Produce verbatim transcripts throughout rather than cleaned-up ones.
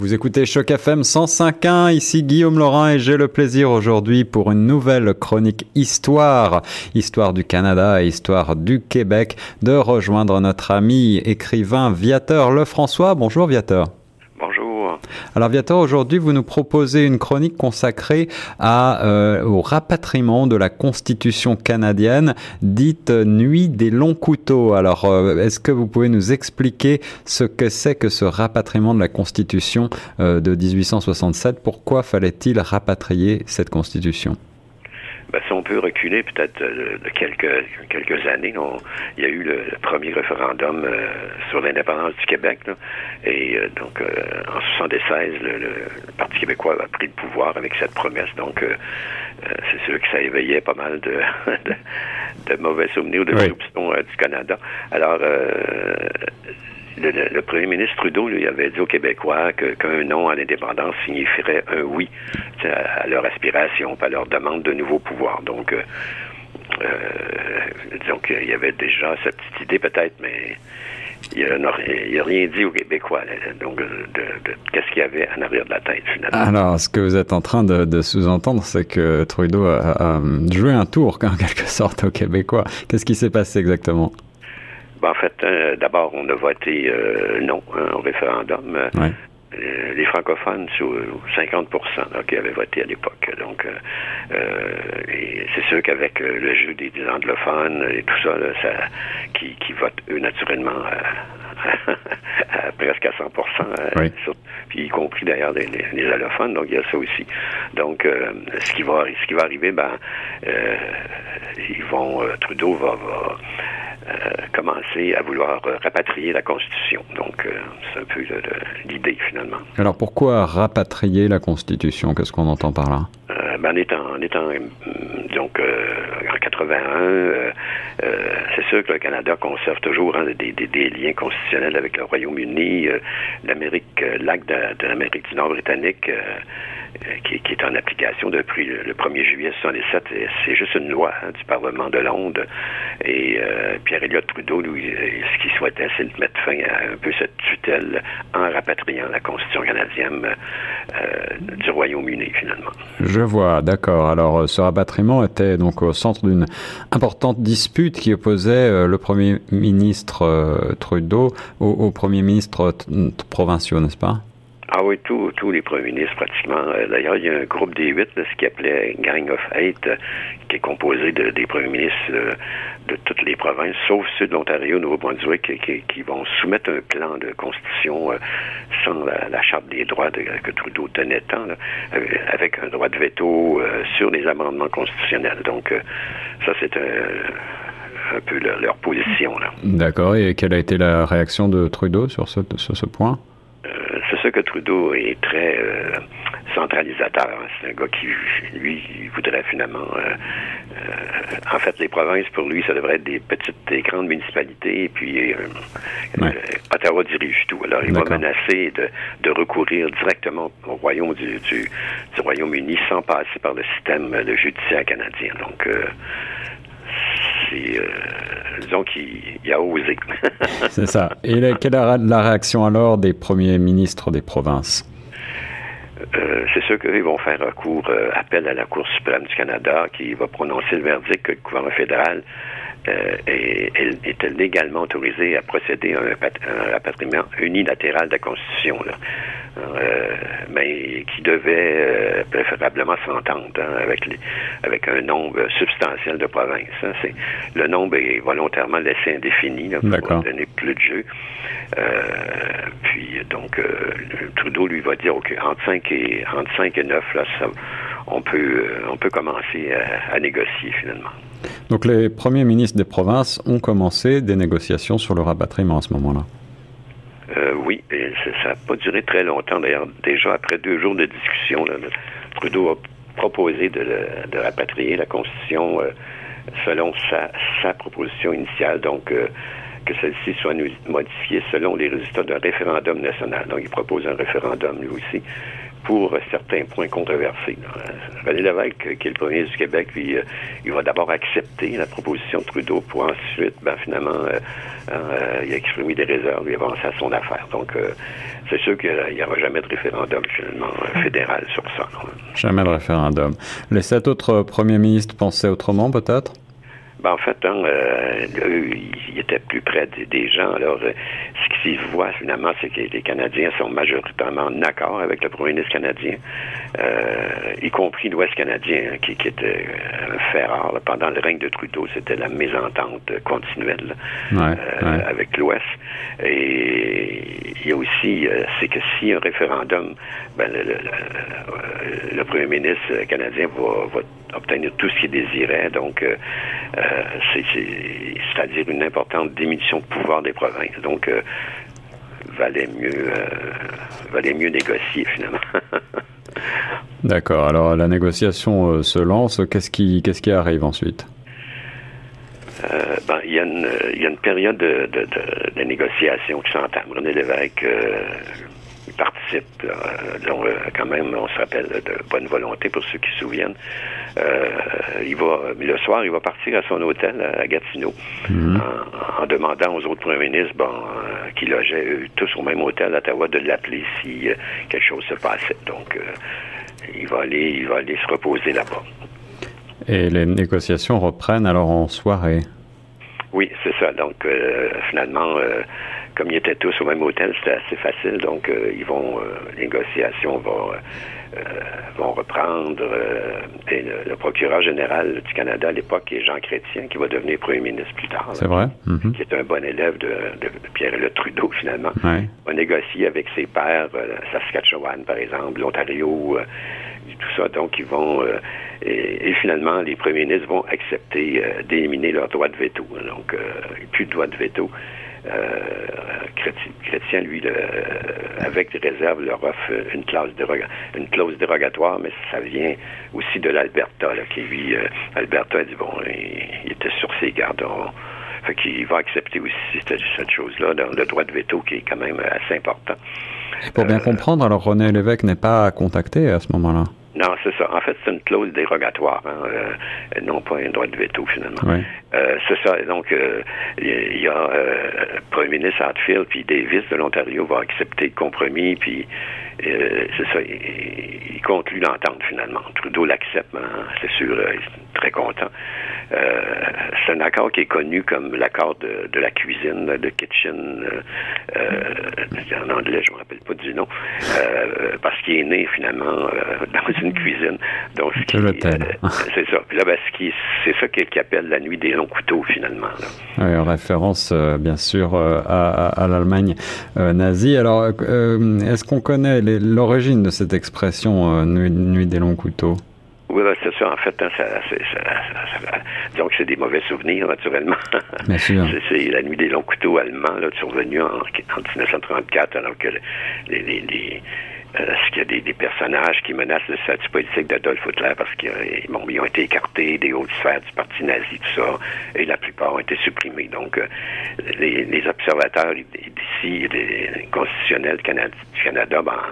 Vous écoutez Choc F M cent cinq point un, ici Guillaume Lorin et j'ai le plaisir aujourd'hui pour une nouvelle chronique histoire, histoire du Canada et histoire du Québec, de rejoindre notre ami écrivain Viateur le François. Bonjour Viateur. Bonjour. Alors Viateur, aujourd'hui vous nous proposez une chronique consacrée à, euh, au rapatriement de la Constitution canadienne, dite Nuit des longs couteaux. Alors euh, est-ce que vous pouvez nous expliquer ce que c'est que ce rapatriement de la Constitution euh, de dix-huit cent soixante-sept? Pourquoi fallait-il rapatrier cette Constitution? Ben, si on peut reculer peut-être de, de quelques quelques années, on, il y a eu le, le premier référendum euh, sur l'indépendance du Québec, là, et euh, donc euh, en soixante-seize, le, le Parti québécois a pris le pouvoir avec cette promesse. Donc euh, euh, c'est sûr que ça éveillait pas mal de de, de mauvais souvenirs de oui. soupçons euh, du Canada. Alors euh, Le, le, le premier ministre Trudeau, lui, avait dit aux Québécois que, qu'un non à l'indépendance signifierait un oui à, à leur aspiration, à leur demande de nouveaux pouvoirs. Donc, euh, euh, donc, il y avait déjà cette petite idée, peut-être, mais il n'a rien dit aux Québécois. Donc, de, de, de, qu'est-ce qu'il y avait en arrière de la tête, finalement? Alors, ce que vous êtes en train de, de sous-entendre, c'est que Trudeau a, a joué un tour, en quelque sorte, aux Québécois. Qu'est-ce qui s'est passé exactement? Ben, en fait, euh, d'abord, on a voté euh, non hein, au référendum. Euh, oui. euh, les francophones, sur cinquante pour cent là, qui avaient voté à l'époque. Donc, euh, euh, et c'est sûr qu'avec euh, le jeu des, des anglophones et tout ça, là, ça qui, qui votent eux naturellement à, à, à presque à cent pour cent. Oui. Sur, puis y compris d'ailleurs les, les, les allophones. Donc, il y a ça aussi. Donc, euh, ce qui va, ce qui va arriver, ben, euh, ils vont, euh, Trudeau va... va Euh, commencer à vouloir euh, rapatrier la Constitution. Donc, euh, c'est un peu le, le, l'idée, finalement. Alors, pourquoi rapatrier la Constitution? Qu'est-ce qu'on entend par là? Euh, ben, en étant, en étant donc, euh, en quatre-vingt-un, euh, euh, c'est sûr que le Canada conserve toujours hein, des, des, des liens constitutionnels avec le Royaume-Uni, euh, l'Amérique, euh, l'acte de, de l'Amérique du Nord britannique, euh, Qui, qui est en application depuis le premier juillet soixante-sept. C'est juste une loi hein, du Parlement de Londres. Et euh, Pierre Elliott Trudeau, lui, ce qu'il souhaitait, c'est de mettre fin à un peu cette tutelle en rapatriant la Constitution canadienne euh, du Royaume-Uni, finalement. Je vois, d'accord. Alors, ce rapatriement était donc au centre d'une importante dispute qui opposait euh, le premier ministre euh, Trudeau au, au premier ministre euh, provinciaux, n'est-ce pas? Ah oui, tous tous les premiers ministres, pratiquement. D'ailleurs, il y a un groupe des huit, là, ce qu'ils appelaient Gang of Eight, qui est composé de, des premiers ministres euh, de toutes les provinces, sauf ceux de l'Ontario et du Nouveau-Brunswick, qui, qui, qui vont soumettre un plan de constitution euh, sans la, la charte des droits de, que Trudeau tenait tant, là, avec un droit de veto euh, sur les amendements constitutionnels. Donc, euh, ça, c'est un... Euh, un peu leur, leur position, là. D'accord. Et quelle a été la réaction de Trudeau sur ce, sur ce point? Euh, c'est sûr que Trudeau est très euh, centralisateur. C'est un gars qui, lui, il voudrait finalement... Euh, euh, en fait, les provinces, pour lui, ça devrait être des petites et grandes municipalités. Et puis, euh, ouais. euh, Ottawa dirige tout. Alors, il D'accord. va menacer de, de recourir directement au royaume du, du, du Royaume-Uni sans passer par le système de judiciaire canadien. Donc... Euh, C'est, euh, disons qu'il il a osé. C'est ça. Et la, quelle est la réaction alors des premiers ministres des provinces? Euh, c'est sûr qu'ils vont faire un court euh, appel à la Cour suprême du Canada qui va prononcer le verdict que le gouvernement fédéral euh, est, est légalement autorisé à procéder à un, à un rapatriement unilatéral de la Constitution, là. Euh, mais qui devait euh, préférablement s'entendre hein, avec, les, avec un nombre substantiel de provinces. Hein. C'est, le nombre est volontairement laissé indéfini là, pour D'accord. donner plus de jeu. Euh, puis donc, euh, Trudeau lui va dire okay, entre cinq et neuf, là, ça, on, peut, euh, on peut commencer à, à négocier finalement. Donc les premiers ministres des provinces ont commencé des négociations sur le rapatriement à ce moment-là? Euh, oui, et ça n'a pas duré très longtemps. D'ailleurs, déjà après deux jours de discussion, là, Trudeau a proposé de, de rapatrier la Constitution euh, selon sa, sa proposition initiale. Donc, euh, que celle-ci soit modifiée selon les résultats d'un référendum national. Donc, il propose un référendum, lui aussi, pour certains points controversés. René Lévesque, qui est le premier du Québec, puis, euh, il va d'abord accepter la proposition de Trudeau pour ensuite, ben, finalement, euh, euh, il a exprimé des réserves et avancer à son affaire. Donc, euh, c'est sûr qu'il n'y aura jamais de référendum, finalement, fédéral sur ça. Jamais de référendum. Les sept autres premiers ministres pensaient autrement, peut-être? Ben, en fait, hein, euh, eux, ils étaient plus près des, des gens. Alors, euh, ce qu'ils voient, finalement, c'est que les Canadiens sont majoritairement en accord avec le premier ministre canadien, euh, y compris l'Ouest canadien, hein, qui, qui était euh, fait rare. Là, pendant le règne de Trudeau, c'était la mésentente continuelle ouais, euh, ouais. avec l'Ouest. Et il y a aussi, euh, c'est que s'il y a un référendum, ben, le, le, le premier ministre canadien va, va obtenir tout ce qu'il désirait. Donc, euh, euh, c'est, c'est, c'est-à-dire une importante diminution de pouvoir des provinces. Donc, euh, valait mieux, euh, valait mieux négocier, finalement. D'accord. Alors, la négociation euh, se lance. Qu'est-ce qui, qu'est-ce qui arrive ensuite? Euh, ben, il y a une, il y a une période de, de, de, de négociation qui s'entame. René Lévesque... Euh, participe, euh, dont, euh, quand même, on se rappelle de bonne volonté pour ceux qui se souviennent. Euh, il va, le soir, il va partir à son hôtel à Gatineau mm-hmm. en, en demandant aux autres premiers ministres bon, euh, qui logeaient eux, tous au même hôtel à Ottawa de l'appeler si euh, quelque chose se passait. Donc, euh, il va aller, il va aller se reposer là-bas. Et les négociations reprennent alors en soirée? Oui, c'est ça. Donc, euh, finalement... Euh, Comme ils étaient tous au même hôtel, c'était assez facile. Donc, euh, ils vont, euh, les négociations vont, euh, vont reprendre. Euh, et le, le procureur général du Canada à l'époque est Jean Chrétien, qui va devenir premier ministre plus tard. C'est là, vrai? Mm-hmm. Qui est un bon élève de, de Pierre Elliott Trudeau, finalement. Ouais. On négocie avec ses pairs, euh, Saskatchewan, par exemple, l'Ontario, euh, et tout ça. Donc, ils vont... Euh, Et, et finalement, les premiers ministres vont accepter euh, d'éliminer leur droit de veto. Donc, euh, plus de droit de veto. Euh, Chrétien, lui, le, avec des réserves, leur offre une clause, déroga- une clause dérogatoire, mais ça vient aussi de l'Alberta, là, qui lui, euh, Alberta, a dit, bon, il, il était sur ses gardes, on, fait qu'il va accepter aussi cette, cette chose-là, dans le droit de veto qui est quand même assez important. Et pour bien euh, comprendre, alors René Lévesque n'est pas contacté à ce moment-là? Non, c'est ça. En fait, c'est une clause dérogatoire, hein, euh, non pas un droit de veto, finalement. Oui. Euh, c'est ça. Donc, euh, il y a euh, le premier ministre Hartfield, puis Davis de l'Ontario va accepter le compromis, puis euh, c'est ça, il, il conclut l'entente, finalement. Trudeau l'accepte, hein, c'est sûr, euh, il est très content. Euh, c'est un accord qui est connu comme l'accord de, de la cuisine, de kitchen, euh, euh, en anglais, je ne me rappelle pas du nom, euh, parce qu'il est né, finalement, euh, dans une cuisine. Donc, ce qui, euh, c'est ça. Puis là, ben, ce qui, c'est ça qu'il appelle la nuit des longs couteaux, finalement. Là. Oui, en référence, euh, bien sûr, euh, à, à, à l'Allemagne euh, nazie. Alors, euh, est-ce qu'on connaît les, l'origine de cette expression euh, nuit, nuit des longs couteaux? Oui, ben, c'est ça. En fait, hein, ça, c'est, ça, ça, ça, disons que c'est des mauvais souvenirs, naturellement. Bien sûr. C'est, c'est la nuit des longs couteaux allemands, là, survenue en, en dix-neuf cent trente-quatre, alors que les... les, les Euh, parce qu'il y a des, des personnages qui menacent le statut politique d'Adolf Hitler parce qu'ils bon, ont été écartés des hautes sphères du parti nazi, tout ça, et la plupart ont été supprimés. Donc, euh, les, les observateurs d'ici, les constitutionnels du Canada, du Canada ben,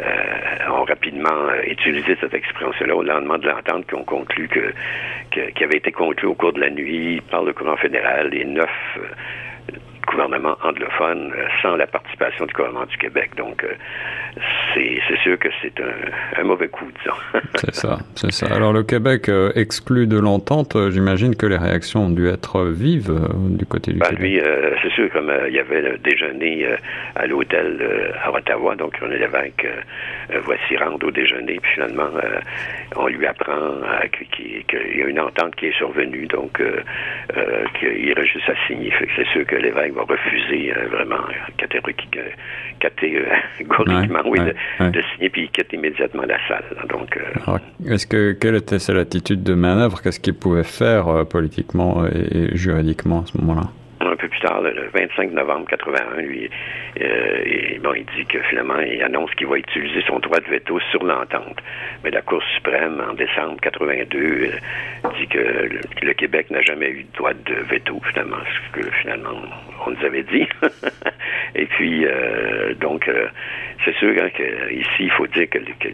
euh, ont rapidement utilisé cette expression-là au lendemain de l'entente qui ont conclu que, que, qui avait été conclue au cours de la nuit par le gouvernement fédéral et neuf... Euh, gouvernement anglophone euh, sans la participation du gouvernement du Québec. Donc, euh, c'est, c'est sûr que c'est un, un mauvais coup, disons. C'est ça, c'est ça. Alors, le Québec euh, exclu de l'entente, euh, j'imagine que les réactions ont dû être vives euh, du côté du ben, Québec. Lui, euh, c'est sûr, comme euh, il y avait le déjeuner euh, à l'hôtel euh, à Ottawa, donc René Lévesque euh, va s'y rendre au déjeuner, puis finalement, euh, on lui apprend euh, qu'il, qu'il y a une entente qui est survenue, donc euh, euh, qu'il aurait juste à signer. C'est sûr que Lévesque va refuser euh, vraiment catégoriquement caté, euh, oui, ouais, de, ouais. de signer, puis il quitte immédiatement la salle. Donc, euh, Alors, est-ce que, quelle était sa latitude de manœuvre? Qu'est-ce qu'il pouvait faire euh, politiquement et, et juridiquement à ce moment-là? Un peu plus plus tard, le vingt-cinq novembre quatre-vingt-un, lui, euh, et, bon, il dit que finalement, il annonce qu'il va utiliser son droit de veto sur l'entente. Mais la Cour suprême, en décembre quatre-vingt-deux, euh, dit que le, le Québec n'a jamais eu de droit de veto, finalement, ce que finalement on nous avait dit. Et puis, euh, donc, euh, c'est sûr hein, qu'ici, il faut dire que, que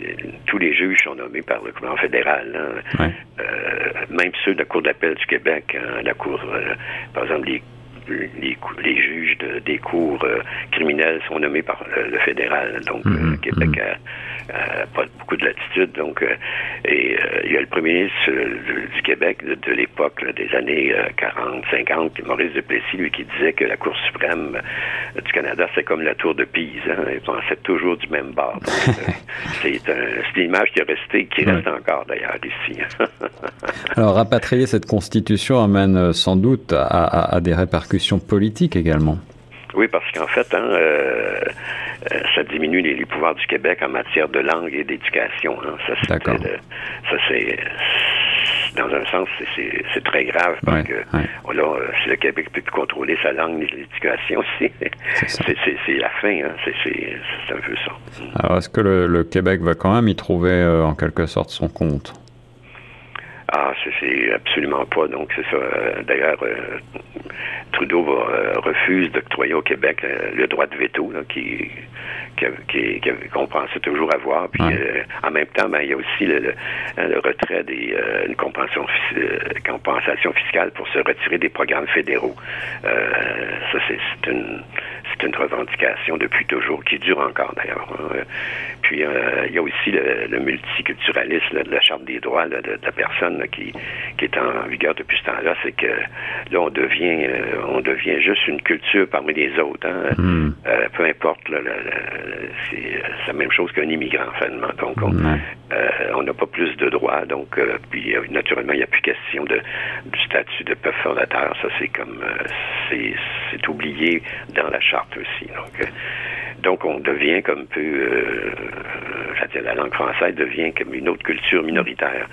tous les juges sont nommés par le gouvernement fédéral. Hein. Ouais. Euh, même ceux de la Cour d'appel du Québec, hein, la Cour, euh, par exemple, les Les, les juges de, des cours euh, criminels sont nommés par euh, le fédéral. Donc, mmh, euh, le Québec n'a mmh. pas beaucoup de latitude. Donc, euh, et euh, il y a le premier ministre euh, du Québec de, de l'époque, là, des années euh, quarante, cinquante, Maurice de Duplessis, lui, qui disait que la Cour suprême euh, du Canada, c'est comme la tour de Pise. Hein, ils pensaient toujours du même bord. Donc, euh, c'est, un, c'est une image qui est restée, qui reste mmh. encore d'ailleurs ici. Alors, rapatrier cette constitution amène sans doute à, à, à des répercussions politique également. Oui, parce qu'en fait, hein, euh, euh, ça diminue les, les pouvoirs du Québec en matière de langue et d'éducation. Hein. Ça, c'est, D'accord. Euh, ça, c'est, c'est, dans un sens, c'est, c'est, c'est très grave parce ouais, que ouais. On, là, si le Québec peut plus contrôler sa langue et l'éducation, c'est, c'est, c'est, c'est, c'est la fin. Hein. C'est, c'est, c'est un peu ça. Alors, est-ce que le, le Québec va quand même y trouver, euh, en quelque sorte, son compte? Ah, c'est, c'est absolument pas. Donc, c'est ça. Euh, d'ailleurs, euh, Trudeau va, euh, refuse d'octroyer au Québec euh, le droit de veto, là, qui, qui, qui, qui, qu'on pensait toujours avoir. Puis, ouais. euh, en même temps, ben, il y a aussi le, le, le retrait des euh, une compensation, euh, compensation fiscale pour se retirer des programmes fédéraux. Euh, ça, c'est, c'est une c'est une revendication depuis toujours, qui dure encore, d'ailleurs. Hein. Puis, euh, il y a aussi le, le multiculturalisme, là, de la Charte des droits là, de, de la personne, Qui, qui est en vigueur depuis ce temps-là, c'est que là, on devient euh, on devient juste une culture parmi les autres. Hein? Mm. Euh, peu importe, là, là, là, c'est, c'est la même chose qu'un immigrant, finalement. Donc, on mm. euh, n'a pas plus de droits. Donc, euh, puis, euh, naturellement, il n'y a plus question de, du statut de peuple fondateur. Ça, c'est comme... Euh, c'est, c'est oublié dans la Charte aussi. Donc, euh, donc on devient comme un peu... Euh, la langue française devient comme une autre culture minoritaire.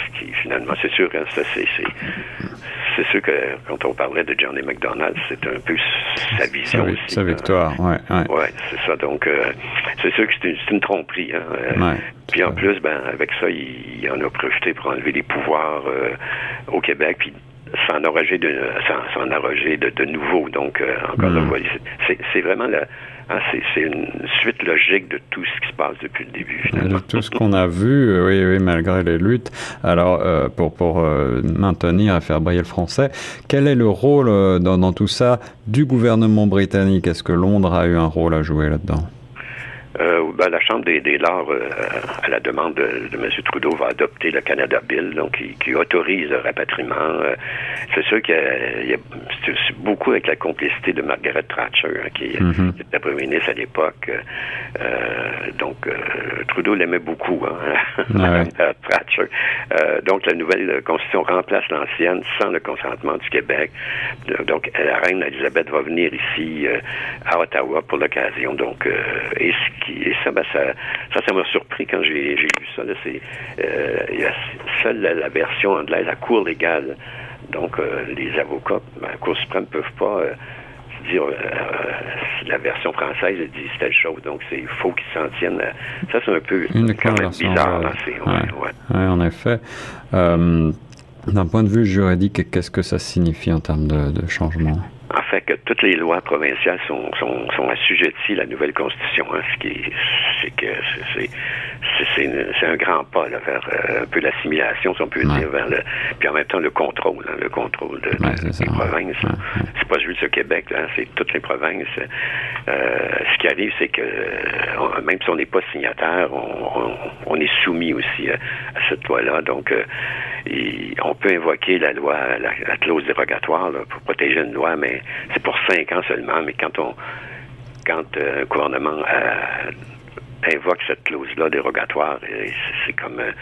Ce qui, finalement, c'est sûr, hein, ça, c'est, c'est, c'est sûr que quand on parlait de Johnny McDonald, c'est un peu sa vision sa, aussi. Sa victoire, oui. Hein. Oui, ouais, c'est ça. Donc, euh, c'est sûr que c'est une, c'est une tromperie. Hein. Ouais, puis en vrai. plus, ben, avec ça, il, il en a profité pour enlever des pouvoirs euh, au Québec, puis s'en arroger de, s'en, s'en arroger de, de nouveau. Donc, euh, encore mm. là, c'est, c'est vraiment la... Ah, c'est, c'est une suite logique de tout ce qui se passe depuis le début, finalement. De tout ce qu'on a vu, oui, oui, malgré les luttes. Alors, euh, pour, pour euh, maintenir et faire briller le français, quel est le rôle euh, dans, dans tout ça du gouvernement britannique? Est-ce que Londres a eu un rôle à jouer là-dedans? Euh, ben, la Chambre des, des Lords, euh, à la demande de, de M. Trudeau, va adopter le Canada Bill, donc qui, qui autorise le rapatriement. Euh, c'est sûr qu'il y a, il y a c'est, c'est beaucoup avec la complicité de Margaret Thatcher, hein, qui, mm-hmm. qui était la première ministre à l'époque. Euh, donc, euh, Trudeau l'aimait beaucoup, hein, Margaret ah ouais. Thatcher. Euh, donc, la nouvelle Constitution remplace l'ancienne sans le consentement du Québec. Donc, la reine Elizabeth va venir ici, euh, à Ottawa, pour l'occasion. Donc, euh, et ce Et ça, ben, ça, ça, ça m'a surpris quand j'ai, j'ai lu ça. Là, c'est, euh, il y a seule la, la version anglaise, la Cour légale. Donc, euh, les avocats, ben, la Cour suprême ne peuvent pas euh, dire euh, la version française dit telle chose. Donc, il faut qu'ils s'en tiennent. À... Ça, c'est un peu Une quand même bizarre. Là, c'est, ouais, ouais. Ouais. Ouais, en effet. Euh, d'un point de vue juridique, qu'est-ce que ça signifie en termes de, de changement? En fait, que toutes les lois provinciales sont, sont, sont assujetties à la nouvelle Constitution, hein, ce qui c'est que c'est, c'est, c'est, une, c'est un grand pas là, vers euh, un peu l'assimilation, si on peut ouais. dire, vers le, puis en même temps le contrôle, hein, le contrôle de, ouais, de, ça, des ouais. provinces. Ouais, ouais. C'est pas juste le Québec, là, c'est toutes les provinces. Euh, ce qui arrive, c'est que on, même si on n'est pas signataire, on, on, on est soumis aussi à, à cette loi-là. Donc, euh, et on peut invoquer la loi, la, la clause dérogatoire là, pour protéger une loi, mais c'est pour cinq ans seulement, mais quand on quand euh, un gouvernement euh, invoque cette clause-là dérogatoire, euh, c'est, c'est comme euh,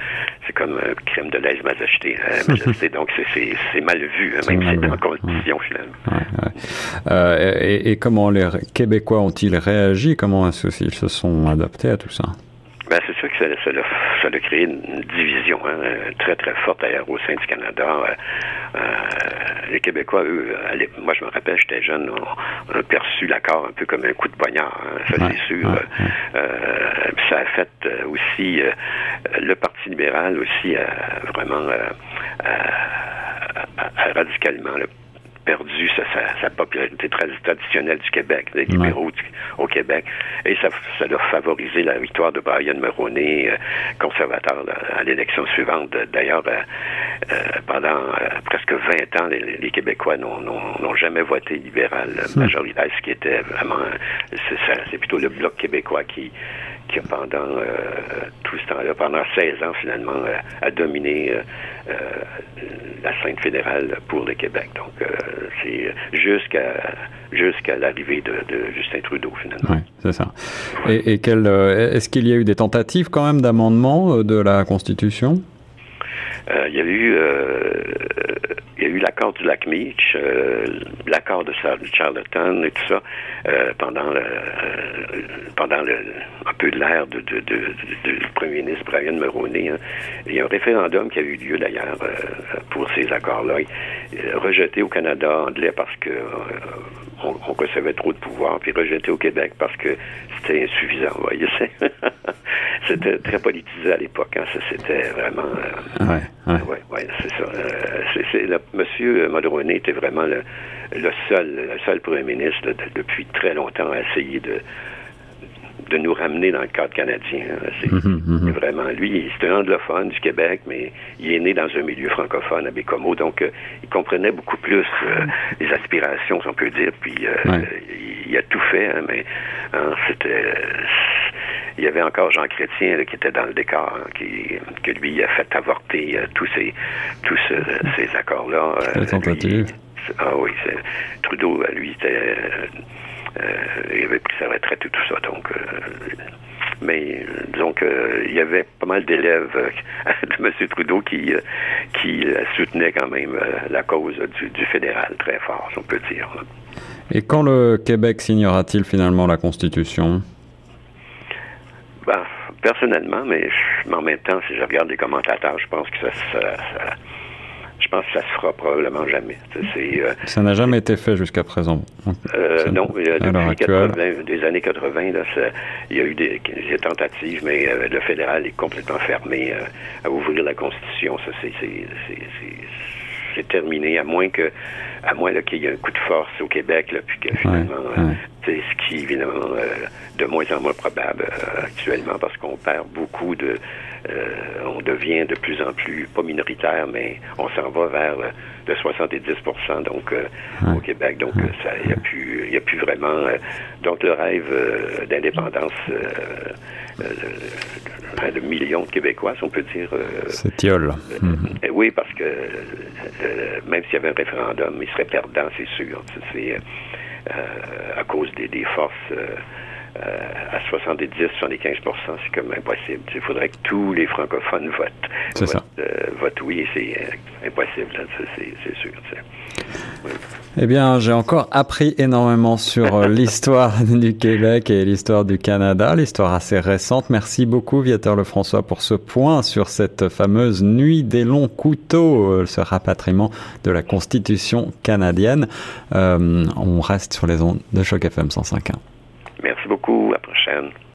c'est comme un crime de lèse-majesté. Euh, donc c'est, c'est, c'est mal vu, hein, c'est même si c'est en condition ouais. finalement. Ouais, ouais. Euh, et, et comment les Québécois ont-ils réagi? Comment ils se sont adaptés à tout ça? Bien, c'est sûr que ça, ça, ça a créé une division hein, très, très forte ailleurs au sein du Canada. Euh, les Québécois, eux, allez, moi, je me rappelle, j'étais jeune, on, on a perçu l'accord un peu comme un coup de poignard, hein, ça, ouais, c'est sûr. Ouais, ouais. Euh, ça a fait aussi euh, le Parti libéral aussi euh, vraiment euh, euh, euh, radicalement là, perdu sa, sa, sa popularité traditionnelle du Québec, des libéraux du, au Québec, et ça, ça a favorisé la victoire de Brian Mulroney, euh, conservateur là, à l'élection suivante. D'ailleurs, euh, euh, pendant euh, presque vingt ans, les, les Québécois n'ont, n'ont, n'ont jamais voté libéral majoritaire, ce qui était vraiment, c'est, ça, c'est plutôt le Bloc québécois qui qui pendant euh, tout ce temps-là, pendant seize ans finalement, euh, a dominé euh, euh, la scène fédérale pour le Québec. Donc, euh, c'est jusqu'à jusqu'à l'arrivée de, de Justin Trudeau finalement. Oui, c'est ça. Ouais. Et, et quel, euh, est-ce qu'il y a eu des tentatives quand même d'amendement de la Constitution? Euh, il y a eu euh, il y a eu l'accord du lac Meech, euh, l'accord de Charlottetown et tout ça euh, pendant le, euh, pendant le, un peu de l'ère de, de, de, de, du premier ministre Brian Mulroney. Hein. Il y a un référendum qui a eu lieu d'ailleurs euh, pour ces accords-là, rejeté au Canada anglais parce que euh, on, on recevait trop de pouvoir, puis rejeté au Québec parce que c'était insuffisant. Vous voyez, c'était très politisé à l'époque. Hein. Ça, c'était vraiment euh, ouais. Oui, ouais, ouais, c'est ça. Euh, c'est, c'est, le, monsieur Mulroney était vraiment le, le seul le seul premier ministre de, de, depuis très longtemps à essayer de, de nous ramener dans le cadre canadien. Hein. C'est, mm-hmm, mm-hmm. c'est vraiment lui. C'est un anglophone du Québec, mais il est né dans un milieu francophone à Baie-Comeau, donc euh, il comprenait beaucoup plus euh, les aspirations, si on peut dire, puis euh, ouais. il, il a tout fait, hein, mais hein, c'était... Il y avait encore Jean Chrétien là, qui était dans le décor, hein, qui que lui a fait avorter euh, tous ces tous ce, ces accords-là. Euh, lui, ah oui, c'est, Trudeau, lui, était, euh, euh, il avait pris sa retraite et tout ça. Donc, euh, mais disons qu'il euh, y avait pas mal d'élèves euh, de M. Trudeau qui euh, qui soutenaient quand même euh, la cause du, du fédéral très fort, si on peut dire. Là. Et quand le Québec signera-t-il finalement la Constitution? Ben, personnellement, mais, je, mais en même temps, si je regarde les commentateurs, je pense que ça, ça, ça je pense que ça se fera probablement jamais. C'est, euh, ça n'a jamais été fait jusqu'à présent. Euh, non, euh, depuis quatre-vingts, des années quatre-vingts, là, ça, il y a eu des, des tentatives, mais euh, le fédéral est complètement fermé euh, à ouvrir la Constitution. Ça, c'est, c'est, c'est, c'est, c'est terminé, à moins que, à moins là, qu'il y ait un coup de force au Québec, là, puis que finalement. Ouais, ouais. C'est ce qui, évidemment, euh, de moins en moins probable euh, actuellement, parce qu'on perd beaucoup de... Euh, on devient de plus en plus, pas minoritaire, mais on s'en va vers euh, de soixante-dix pour cent donc, euh, ouais. au Québec. Donc, il ouais. n'y a, plus, y a plus vraiment... Euh, donc, le rêve euh, d'indépendance euh, euh, de, de, de millions de Québécois, si on peut dire... Euh, C'est tiole. Euh, mm-hmm. euh, oui, parce que euh, même s'il y avait un référendum, il serait perdant, c'est sûr. C'est... c'est euh, Euh, à cause des, des forces euh, euh, à soixante-dix à soixante-quinze pour cent, c'est comme impossible. Il faudrait que tous les francophones votent, c'est votent, ça. Euh, votent oui, et c'est impossible, là, c'est, c'est sûr. Oui. Eh bien, j'ai encore appris énormément sur l'histoire du Québec et l'histoire du Canada, l'histoire assez récente. Merci beaucoup, Viateur le François, pour ce point sur cette fameuse nuit des longs couteaux, ce rapatriement de la Constitution canadienne. Euh, on reste sur les ondes de Choc F M cent cinq point un. Merci beaucoup, à la prochaine.